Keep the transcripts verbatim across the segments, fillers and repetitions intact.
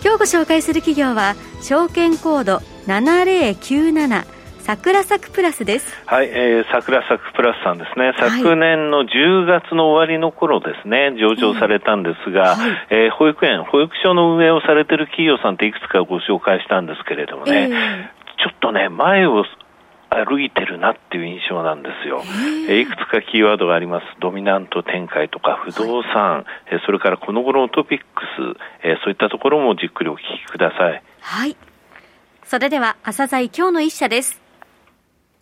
今日ご紹介する企業は証券コードななぜろきゅうなな桜作プラスです。はい、えー、桜作プラスさんですね。昨年のじゅうがつの終わりの頃ですね、上場されたんですが、はい、えー、保育園、保育所の運営をされている企業さんっていくつかご紹介したんですけれどもね、えー、ちょっとね、前を歩いてるなっていう印象なんですよ。いくつかキーワードがあります。ドミナント展開とか不動産、はい、それからこの頃のトピックス、そういったところもじっくりお聞きください。はい。それでは朝鮮今日の一社です。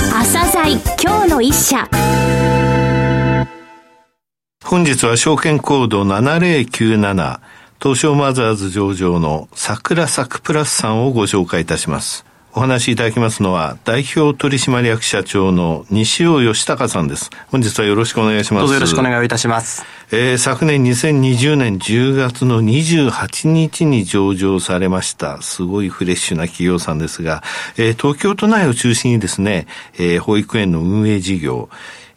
朝鮮今日の一社。本日は証券コードななぜろきゅうなな東証マザーズ上場の桜作プラスさんをご紹介いたします。お話しいただきますのは代表取締役社長の西尾義孝さんです。本日はよろしくお願いします。どうぞよろしくお願いいたします。えー、昨年にせんにじゅうねんじゅうがつのにじゅうはちにちに上場されました。すごいフレッシュな企業さんですが、えー、東京都内を中心にですね、えー、保育園の運営事業、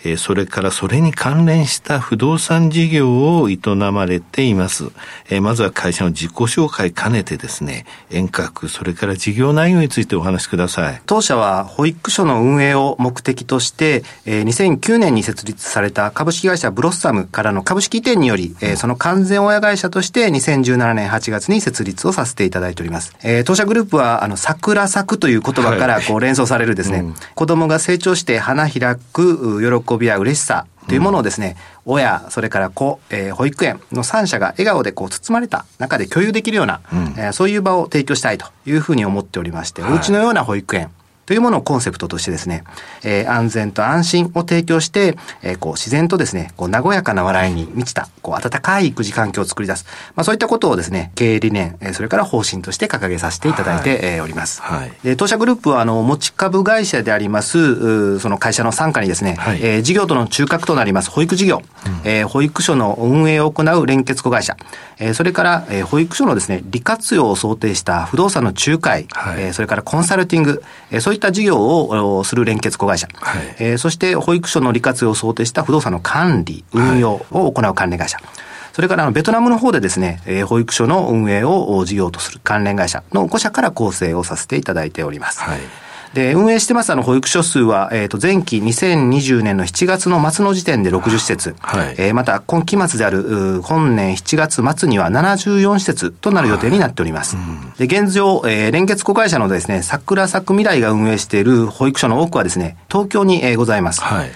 えー、それからそれに関連した不動産事業を営まれています。えー、まずは会社の自己紹介兼ねてですね、遠隔、それから事業内容についてお話しください。当社は保育所の運営を目的として、えー、にせんきゅうねんに設立された株式会社ブロッサムからの株式移転により、えー、その完全親会社としてにせんじゅうななねんはちがつに設立をさせていただいております。えー、当社グループはあの桜咲くという言葉からこう連想されるですね、はい、うん、子供が成長して花開く喜び喜びや嬉しさというものをですね、うん、親、それから子、えー、保育園のさん社が笑顔でこう包まれた中で共有できるような、うん、えー、そういう場を提供したいというふうに思っておりまして、はい、おうちのような保育園というものをコンセプトとしてですね、えー、安全と安心を提供して、えー、こう自然とですね、こう和やかな笑いに満ちたこう温かい育児環境を作り出す、まあ、そういったことをですね、経営理念、えー、それから方針として掲げさせていただいて、はい、えー、おります。はい、で、当社グループはあの持ち株会社でありますその会社の傘下にですね、はい、えー、事業との中核となります保育事業、うん、えー、保育所の運営を行う連結子会社、えー、それから、えー、保育所のですね、利活用を想定した不動産の仲介、はい、えー、それからコンサルティング、えー、そういったそういった事業をする連結子会社、はい、えー、そして保育所の利活用を想定した不動産の管理運用を行う管理会社、はい、それからあのベトナムの方でですね、えー、保育所の運営を事業とする関連会社のご社から構成をさせていただいております。はい、で、運営してますあの保育所数は、えーと、前期にせんにじゅうねんのしちがつの末の時点でろくじゅっしせつ、はい、えー、また今期末である本年しちがつ末にはななじゅうよんしせつとなる予定になっております。はい、で、現状、えー、連結子会社のですね、桜咲く未来が運営している保育所の多くはですね、東京に、えー、ございます。はい、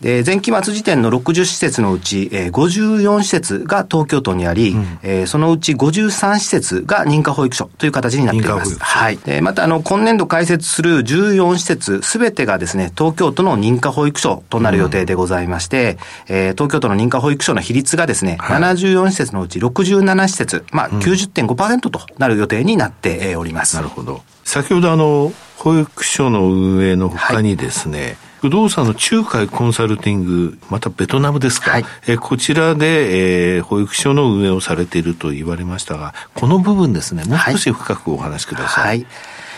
で、前期末時点のろくじゅっしせつのうち、えー、ごじゅうよんしせつが東京都にあり、うん、えー、そのうちごじゅうさんしせつが認可保育所という形になっています。はい。で、またあの今年度開設するじゅうよんしせつすべてがですね、東京都の認可保育所となる予定でございまして、うん、えー、東京都の認可保育所の比率がですね、はい、ななじゅうよんしせつのうちろくじゅうななしせつ、まあ きゅうじゅってんごパーセント となる予定になっております。うん、なるほど。先ほどあの保育所の運営の他にですね、はい、不動産の仲介コンサルティング、またベトナムですか、はい、えこちらで、えー、保育所の運営をされていると言われましたが、この部分ですね、もう少し深くお話しください。はいはい、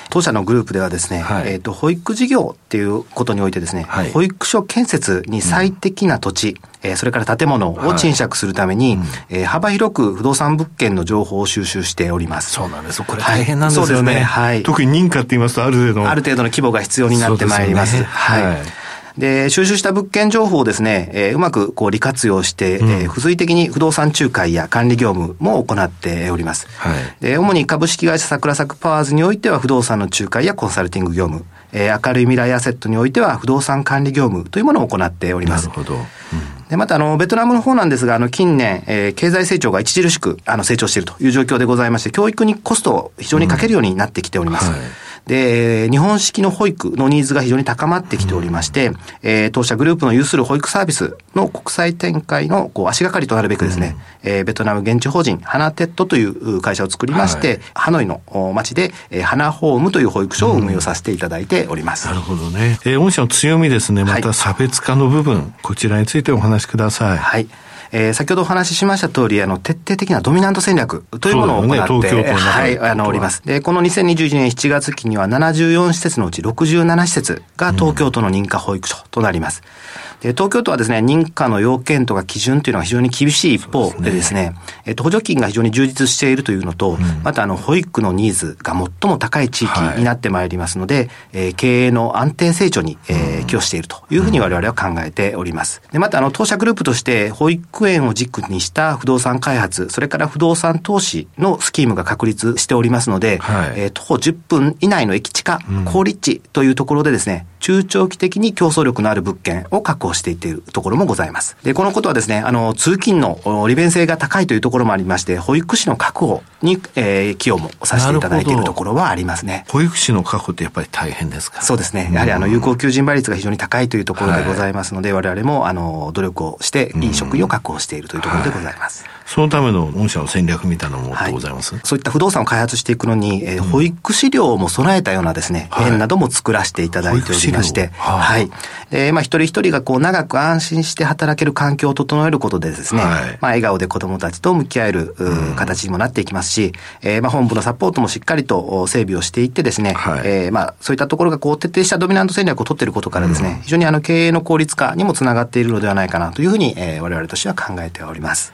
当社のグループではですね、はい、えーと、保育事業っていうことにおいてですね、はい、保育所建設に最適な土地、うん、えー、それから建物を賃借するために、はい、えー、幅広く不動産物件の情報を収集しております。そうなんです。これ大変なんですよね。はい、そうですね、はい、特に認可って言いますとある程度ある程度の規模が必要になってまいります。そうですね、はい、はい、で、収集した物件情報をですね、えー、うまくこう利活用して、うん、えー、付随的に不動産仲介や管理業務も行っております。はい、で、主に株式会社桜咲パワーズにおいては不動産の仲介やコンサルティング業務、えー、明るい未来アセットにおいては不動産管理業務というものを行っております。なるほど。うん、で、またあのベトナムの方なんですが、あの近年、えー、経済成長が著しくあの成長しているという状況でございまして、教育にコストを非常にかけるようになってきております。うん、はい、で、日本式の保育のニーズが非常に高まってきておりまして、うん、えー、当社グループの有する保育サービスの国際展開のこう足がかりとなるべくですね、うん、えー、ベトナム現地法人ハナテッドという会社を作りまして、はい、ハノイの町でハナホームという保育所を運用させていただいております。うん、なるほどね。えー、御社の強みですね、また差別化の部分、はい、こちらについてお話しください。はい。えー、先ほどお話ししました通り、あの、徹底的なドミナント戦略というものを行って、ね、東京都のはい、あの、おります。で、このにせんにじゅういちねんしちがつ期にはななじゅうよんしせつのうちろくじゅうななしせつが東京都の認可保育所となります。うん、で、東京都はですね、認可の要件とか基準というのが非常に厳しい一方でですね、えっと、補助金が非常に充実しているというのと、うん、また、あの、保育のニーズが最も高い地域になってまいりますので、はい、えー、経営の安定成長に、えー、寄与しているというふうに我々は考えております。で、また、あの、当社グループとして、保育円を軸にした不動産開発、それから不動産投資のスキームが確立しておりますので、はい、えー、徒歩じゅっぷん以内の駅地下、うん、好立地というところでですね、中長期的に競争力のある物件を確保していっているところもございます。で、このことはですね、あの、通勤の利便性が高いというところもありまして、保育士の確保に、えー、寄与もさせていただいているところはありますね。保育士の確保ってやっぱり大変ですか？そうですね。やはりあの、有効求人倍率が非常に高いというところでございますので、はい、我々もあの、努力をして、いい職員を確保しているというところでございます。はい、そのための御社の戦略みたいなのもございます、はい、そういった不動産を開発していくのに、えー、保育資料も備えたようなですね、園、はい、なども作らせていただいておりまして、はい、はい。えー、まあ一人一人がこう長く安心して働ける環境を整えることでですね、はい、まあ笑顔で子どもたちと向き合える、うん、形にもなっていきますし、えー、まあ本部のサポートもしっかりと整備をしていってですね、はい、えー、まあそういったところがこう徹底したドミナント戦略を取っていることからですね、うん、非常にあの経営の効率化にもつながっているのではないかなというふうに、えー、我々としては考えております。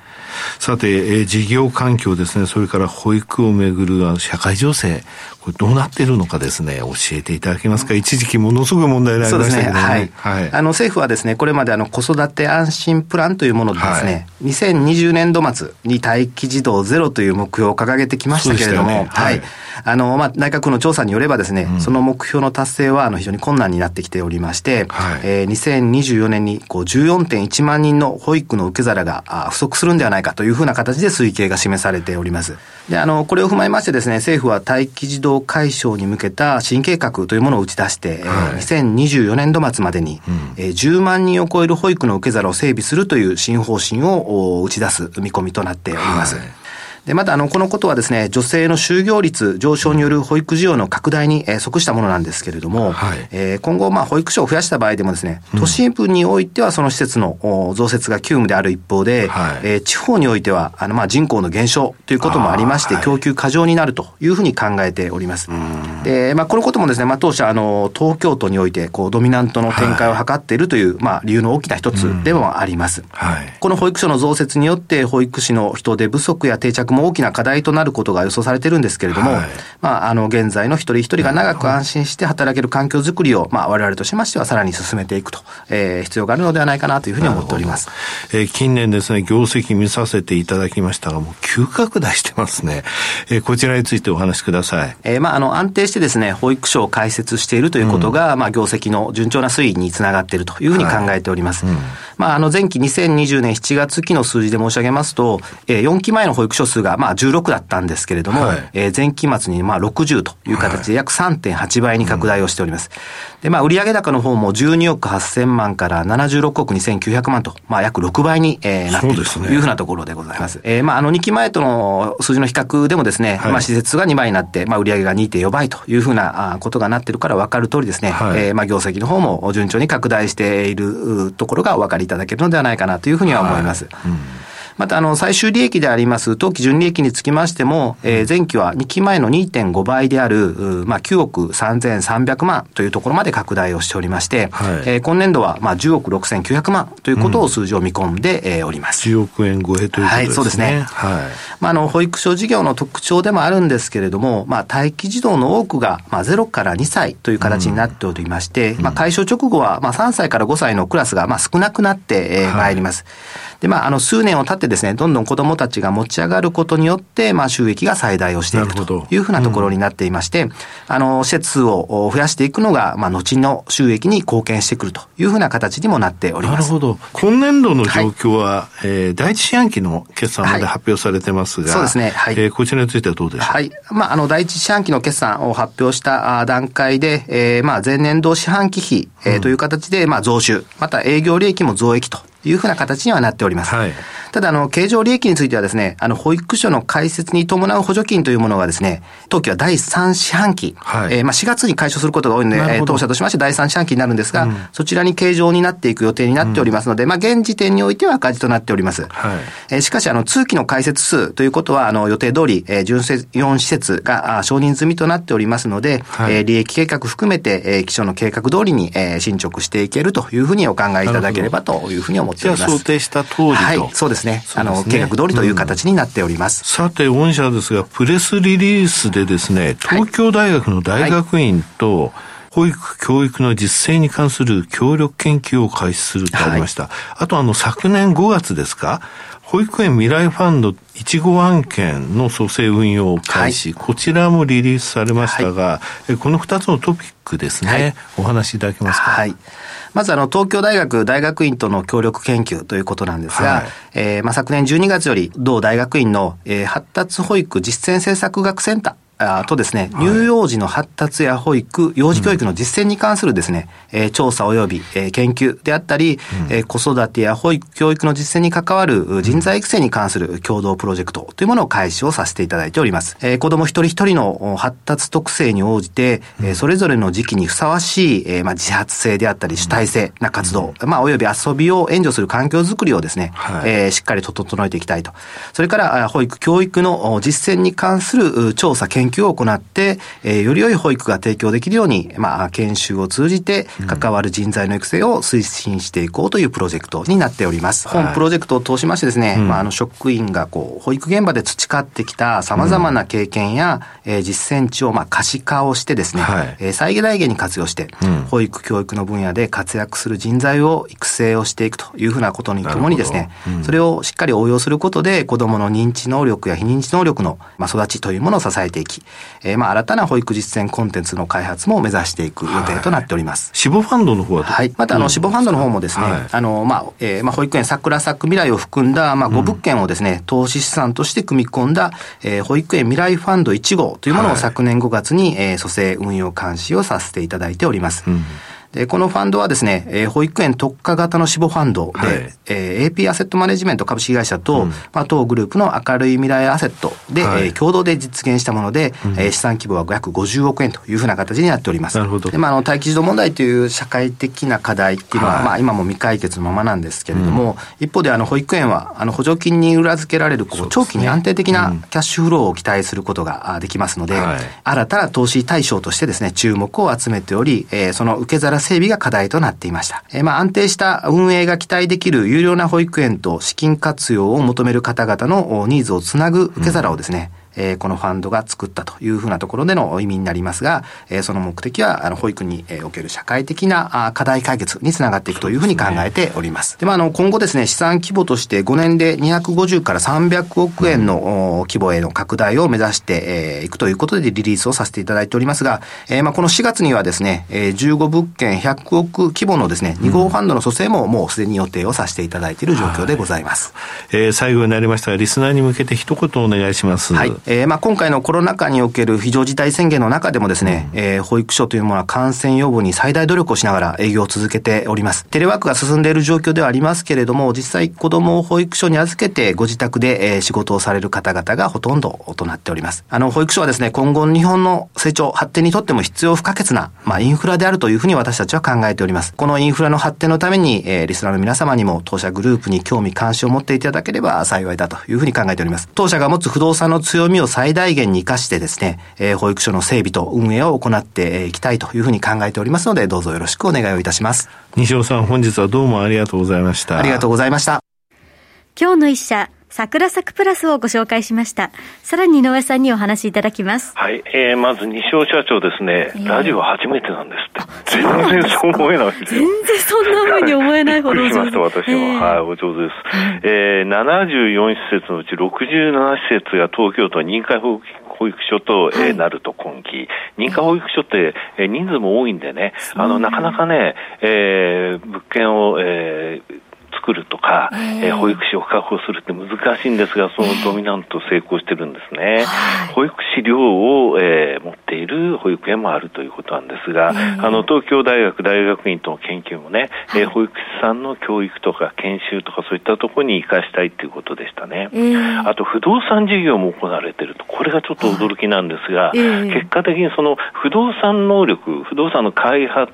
さて、えー、事業環境ですね、それから保育をめぐる社会情勢、これどうなっているのかですね、教えていただけますか。一時期ものすごい問題になりましたけどね。そうですね、はい、はい。あの政府はですね、これまであの子育て安心プランというものでですね、はい、にせんにじゅうねんどまつに待機児童ゼロという目標を掲げてきましたけれども、ね、はい、はい。あの、まあ、内閣の調査によればですね、うん、その目標の達成はあの非常に困難になってきておりまして、はい、えー、にせんにじゅうよねんにこう じゅうよんてんいちまんにんの保育の受け皿が不足するんではないかというふうな形で推計が示されております。で、あの、これを踏まえましてですね、政府は待機児童解消に向けた新計画というものを打ち出して、はい、にせんにじゅうよねんどまつまでに、うん、えー、じゅうまんにんを超える保育の受け皿を整備するという新方針を打ち出す見込みとなっております。はい、で、また、あの、このことはですね、女性の就業率上昇による保育需要の拡大に、えー、即したものなんですけれども、はい、えー、今後、まあ、保育所を増やした場合でもですね、うん、都心部においてはその施設の増設が急務である一方で、はい、えー、地方においては、あの、まあ、人口の減少ということもありまして、はい、供給過剰になるというふうに考えております。で、まあ、このこともですね、まあ、当社、あの、東京都において、こう、ドミナントの展開を図っているという、はい、まあ、理由の大きな一つでもあります。はい、この保育所の増設によって、保育士の人手不足や定着も大きな課題となることが予想されているんですけれども、はい、まあ、あの現在の一人一人が長く安心して働ける環境づくりを、まあ、我々としましてはさらに進めていくと、えー、必要があるのではないかなというふうに思っております。えー、近年ですね、業績見させていただきましたが、もう急拡大してますね。えー、こちらについてお話しください。えー、まあ、あの安定してですね、保育所を開設しているということが、うん、まあ、業績の順調な推移につながっているというふうに考えております。はい、うん、まあ、あの前期にせんにじゅうねんしちがつ期の数字で申し上げますと、えー、よんきまえの保育所数がまあじゅうろくだったんですけれども、はい、えー、前期末にまあろくじゅうという形で約 さんてんはちばいに拡大をしております。はい、で、まあ、売上高の方もじゅうにおくはっせんまんからななじゅうろくおくにせんきゅうひゃくまんと、まあ、約ろくばいに、えー、なっているというふうなところでございます。えー、まあ、あのにきまえとの数字の比較でもですね、はい、まあ、施設がにばいになって、まあ、売上が にてんよんばいというふうなことがなっているから分かる通りですね、はい、えー、まあ、業績の方も順調に拡大しているところがお分かりいただけるのではないかなというふうには思います。はい、うん、また、あの、最終利益であります、当期純利益につきましても、えー、前期はにきまえの にてんごばいである、まあ、きゅうおくさんぜんさんびゃくまんというところまで拡大をしておりまして、はい、えー、今年度は、まあ、じゅうおくろくせんきゅうひゃくまんということを数字を見込んでおります。うん、じゅうおくえん超えということですね。はい、そうですね。はい。まあ、あの、保育所事業の特徴でもあるんですけれども、まあ、待機児童の多くが、まあ、ゼロからにさいという形になっておりまして、うん、まあ、解消直後は、まあ、さんさいからごさいのクラスが、まあ、少なくなってまいります。はい、で、まあ、あの、数年を経てってですね、どんどん子どもたちが持ち上がることによって、まあ、収益が最大をしているというふうなところになっていまして、うん、あの施設数を増やしていくのが、まあ、後の収益に貢献してくるというふうな形にもなっております。なるほど。今年度の状況は、はい、えー、第一四半期の決算まで発表されてますが、はい、そうですね、はい、えー、こちらについてはどうでしょうか。はい、まあ、あの第一四半期の決算を発表した段階で、えーまあ、前年度四半期比、えー、という形で、まあ、増収、また営業利益も増益というふうな形にはなっております。はい、ただあの経常利益についてはですね、あの保育所の開設に伴う補助金というものがですね、当期はだいさん四半期、はい、えー、まあしがつに解消することが多いので、当社としましてだいさん四半期になるんですが、うん、そちらに計上になっていく予定になっておりますので、うん、まあ現時点においては赤字となっております。はい、えー、しかしあの通期の開設数ということはあの予定通り、えー、じゅうよん施設が承認済みとなっておりますので、はい、えー、利益計画含めて、えー、基礎の計画通りに、えー、進捗していけるというふうにお考えいただければというふうに思っております。じゃあ想定した通りと、はい、そうですね、あの計画通りという形になっております。うん、さて御社ですが、プレスリリースでですね、東京大学の大学院と、はいはい、保育教育の実践に関する協力研究を開始するとありました。はい、あとあの昨年ごがつですか、保育園未来ファンドいち号案件の創生運用を開始、はい、こちらもリリースされましたが、はい、このふたつのトピックですね、はい、お話しいただけますか。はい、まずあの東京大学大学院との協力研究ということなんですが、はい、えー、まあ昨年じゅうにがつより同大学院の、えー、発達保育実践政策学センターとですね、乳幼児の発達や保育、幼児教育の実践に関するですね、うん、調査及び研究であったり、うん、子育てや保育、教育の実践に関わる人材育成に関する共同プロジェクトというものを開始をさせていただいております。子ども一人一人の発達特性に応じて、それぞれの時期にふさわしい自発性であったり主体性な活動、まあ、及び遊びを援助する環境づくりをですね、はい、しっかりと整えていきたいと。それから、保育、教育の実践に関する調査、研究研究を行って、えー、より良い保育が提供できるように、まあ、研修を通じて関わる人材の育成を推進していこうというプロジェクトになっております。はい、本プロジェクトを通しましてですね、うん、まあ、あの職員がこう保育現場で培ってきた様々な経験や、うん、えー、実践地をまあ可視化をしてですね、はい、えー、最大限に活用して、うん、保育教育の分野で活躍する人材を育成をしていくというふうなことにともにですね、うん、それをしっかり応用することで子どもの認知能力や非認知能力の、まあ、育ちというものを支えていき、えー、まあ新たな保育実践コンテンツの開発も目指していく予定となっております。志望、はい、ファンドの方は、はい、またあの志望ファンドの方もですね、はい、あのまあえー、まあ保育園桜咲く未来を含んだまあご物件をですね、うん、投資資産として組み込んだ、えー、保育園未来ファンドいち号というものを昨年ごがつに、えー、蘇生運用監視をさせていただいております。うん、このファンドはですね、えー、保育園特化型の志望ファンドで、はい、えー、エーピー アセットマネジメント株式会社と、うん、まあ、当グループの明るい未来アセットで、はい、えー、共同で実現したもので、うん、えー、資産規模は約ごじゅうおくえんというふうな形になっております。なるほど。で、まあ、あの待機児童問題という社会的な課題っていうのは、はい、まあ、今も未解決のままなんですけれども、うん、一方であの保育園はあの補助金に裏付けられるこう長期に安定的なキャッシュフローを期待することができますので、はい、新たな投資対象としてですね注目を集めており、えー、その受け皿整備が課題となっていました。えー、まあ安定した運営が期待できる優良な保育園と資金活用を求める方々のニーズをつなぐ受け皿をですね、うん、えー、このファンドが作ったというふうなところでの意味になりますが、えー、その目的はあの保育における社会的な課題解決につながっていくというふうに考えております。で、まあ、あの今後ですね資産規模としてごねんでにひゃくごじゅうからさんびゃくおくえんの規模への拡大を目指していくということでリリースをさせていただいておりますが、えー、まあこのしがつにはですねじゅうごぶっけんひゃくおく規模のですねに号ファンドの蘇生ももうすでに予定をさせていただいている状況でございます。はい、えー、最後になりましたがリスナーに向けて一言お願いします。はい、えーまあ、今回のコロナ禍における非常事態宣言の中でもですね、えー、保育所というものは感染予防に最大努力をしながら営業を続けております。テレワークが進んでいる状況ではありますけれども、実際子どもを保育所に預けてご自宅で仕事をされる方々がほとんどとなっております。あの保育所はですね今後の日本の成長発展にとっても必要不可欠な、まあ、インフラであるというふうに私たちは考えております。このインフラの発展のために、えー、リスナーの皆様にも当社グループに興味関心を持っていただければ幸いだというふうに考えております。当社が持つ不動産の強みを最大限に生かしてですね、えー、保育所の整備と運営を行っていきたいというふうに考えておりますので、どうぞよろしくお願いをいたします。西尾さん、本日はどうもありがとうございました。ありがとうございました。今日の一社、桜咲プラスをご紹介しました。さらに井上さんにお話しいただきます。はい、えー、まず西尾社長ですね、えー、ラジオ初めてなんですって。全然そう思えないです。全然そんな風に思えないほどびっくりしました私も、えー、はい、お上手です、えー、ななじゅうよんしせつのうちろくじゅうななしせつが東京都認可保育所と、えー、なると今期、はい、認可保育所って、えー、人数も多いんでね、あのなかなかね、えー、物件を、えー作るとか、えー、保育士を確保するって難しいんですが、そのドミナント成功してるんですね、えー、保育士寮を、えー、持っている保育園もあるということなんですが、えー、あの東京大学大学院との研究もね、はい、えー、保育士さんの教育とか研修とかそういったところに活かしたいということでしたね、えー、あと不動産事業も行われていると、これがちょっと驚きなんですが、はい、えー、結果的にその不動産能力、不動産の開発、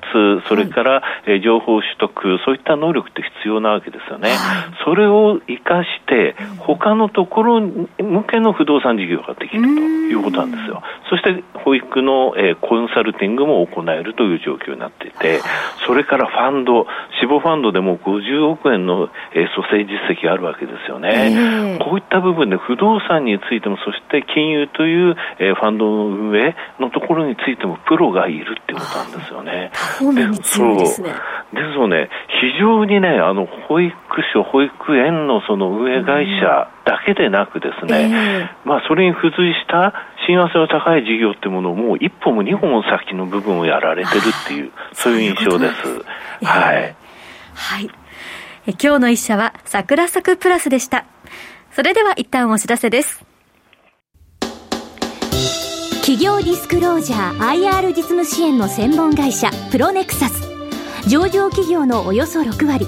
それから、はい、えー、情報取得、そういった能力って必要なわけですよね、はい、それを生かして他のところ向けの不動産事業ができるということなんですよ。そして保育の、えー、コンサルティングも行えるという状況になっていて、それからファンド、死亡ファンドでもごじゅうおくえんの、えー、蘇生実績があるわけですよね、えー、こういった部分で不動産についても、そして金融という、えー、ファンドの運営のところについてもプロがいるっていうことなんですよね。そうなんですね。ですよね。非常にね、あの保育所、保育園のその運営会社だけでなくですね、うん、えー、まあそれに付随した親和性の高い事業ってものをもう一歩も二歩も先の部分をやられてるっていう、そういう印象です。えー、はい。はい。え、今日の一社は桜咲くプラスでした。それでは一旦お知らせです。企業ディスクロージャー アイアール 実務支援の専門会社プロネクサス。上場企業のおよそろくわり、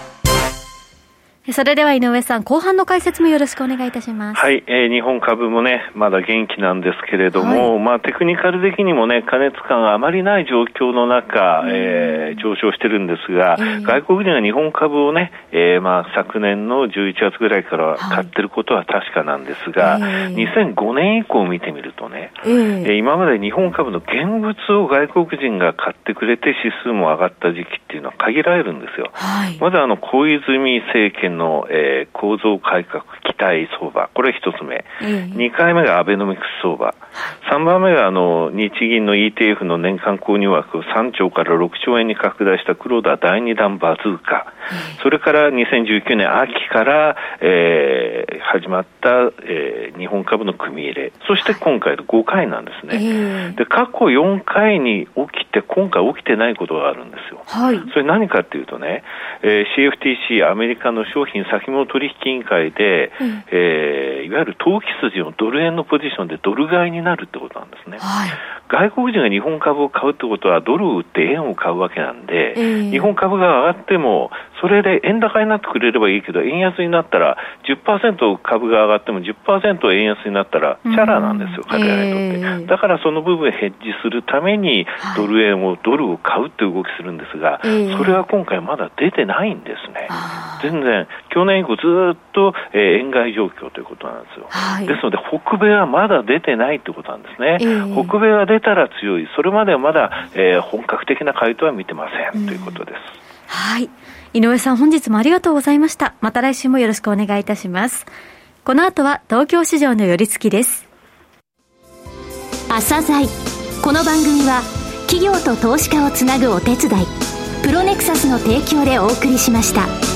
それでは井上さん、後半の解説もよろしくお願いいたします。はい、えー、日本株もね、まだ元気なんですけれども、はい、まあテクニカル的にもね、過熱感があまりない状況の中、えー、上昇してるんですが、えー、外国人が日本株をね、えー、まあ昨年のじゅういちがつぐらいから買ってることは確かなんですが、はい、にせんごねん以降見てみるとね、えーえー、今まで日本株の現物を外国人が買ってくれて指数も上がった時期っていうのは限られるんですよ。はい、まずあの小泉政権の、えー、構造改革期待相場、これ一つ目、うん、にかいめがアベノミクス相場、さんばんめがあの日銀の イーティーエフ の年間購入枠をさんちょうからろくちょうえんに拡大した黒田だいにだんバズーカ、うん、それからにせんじゅうきゅうねん秋から、えー、始まった、えー、日本株の組入れ、そして今回のごかいなんですね、はい、で過去よんかいに起きて今回起きてないことがあるんですよ、はい、それ何かというとね、えー、シーエフティーシー アメリカの商品先物取引委員会で、うん、えー、いわゆる投機筋のドル円のポジションでドル買いになるってことなんですね、はい、外国人が日本株を買うってことはドルを売って円を買うわけなんで、えー、日本株が上がってもそれで円高になってくれればいいけど、円安になったら じゅっパーセント 株が上がっても じゅっパーセント 円安になったらチャラなんですよ、彼らにとって、えー、だからその部分ヘッジするためにドル円を、はい、ドルを買うって動きするんですが、えー、それは今回まだ出てないんですね。全然去年以降ずっと、えー、円買い状況ということなんですよ、はい、ですので北米はまだ出てないということなんですね、えー、北米は出たら強い、それまではまだ、えー、本格的な回答は見てません、うん、ということです。はい、井上さん、本日もありがとうございました。また来週もよろしくお願いいたします。この後は東京市場の寄り付きです。朝鮮、この番組は企業と投資家をつなぐお手伝い、プロネクサスの提供でお送りしました。